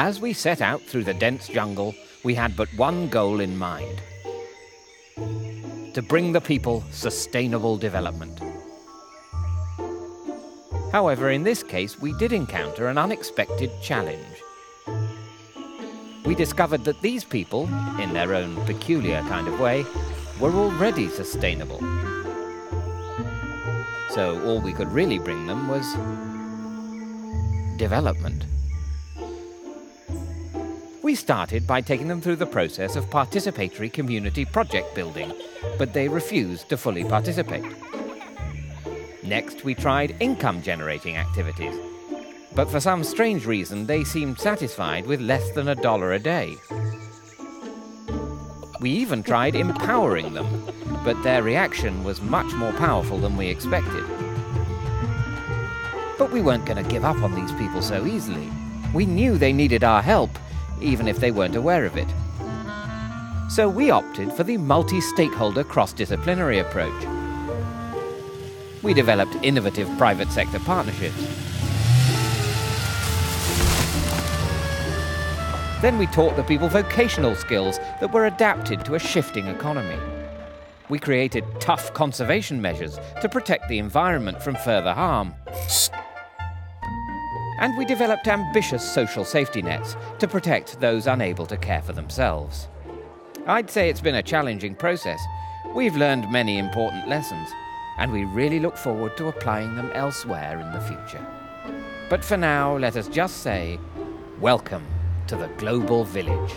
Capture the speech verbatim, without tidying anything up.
As we set out through the dense jungle, we had but one goal in mind: to bring the people sustainable development. However, in this case, we did encounter an unexpected challenge. We discovered that these people, in their own peculiar kind of way, were already sustainable. So all we could really bring them was development. We started by taking them through the process of participatory community project building, but they refused to fully participate. Next, we tried income-generating activities, but for some strange reason, they seemed satisfied with less than a dollar a day. We even tried empowering them, but their reaction was much more powerful than we expected. But we weren't going to give up on these people so easily. We knew they needed our help, even if they weren't aware of it. So we opted for the multi-stakeholder cross-disciplinary approach. We developed innovative private sector partnerships. Then we taught the people vocational skills that were adapted to a shifting economy. We created tough conservation measures to protect the environment from further harm. And we developed ambitious social safety nets to protect those unable to care for themselves. I'd say it's been a challenging process. We've learned many important lessons, and we really look forward to applying them elsewhere in the future. But for now, let us just say, welcome to the Global Village.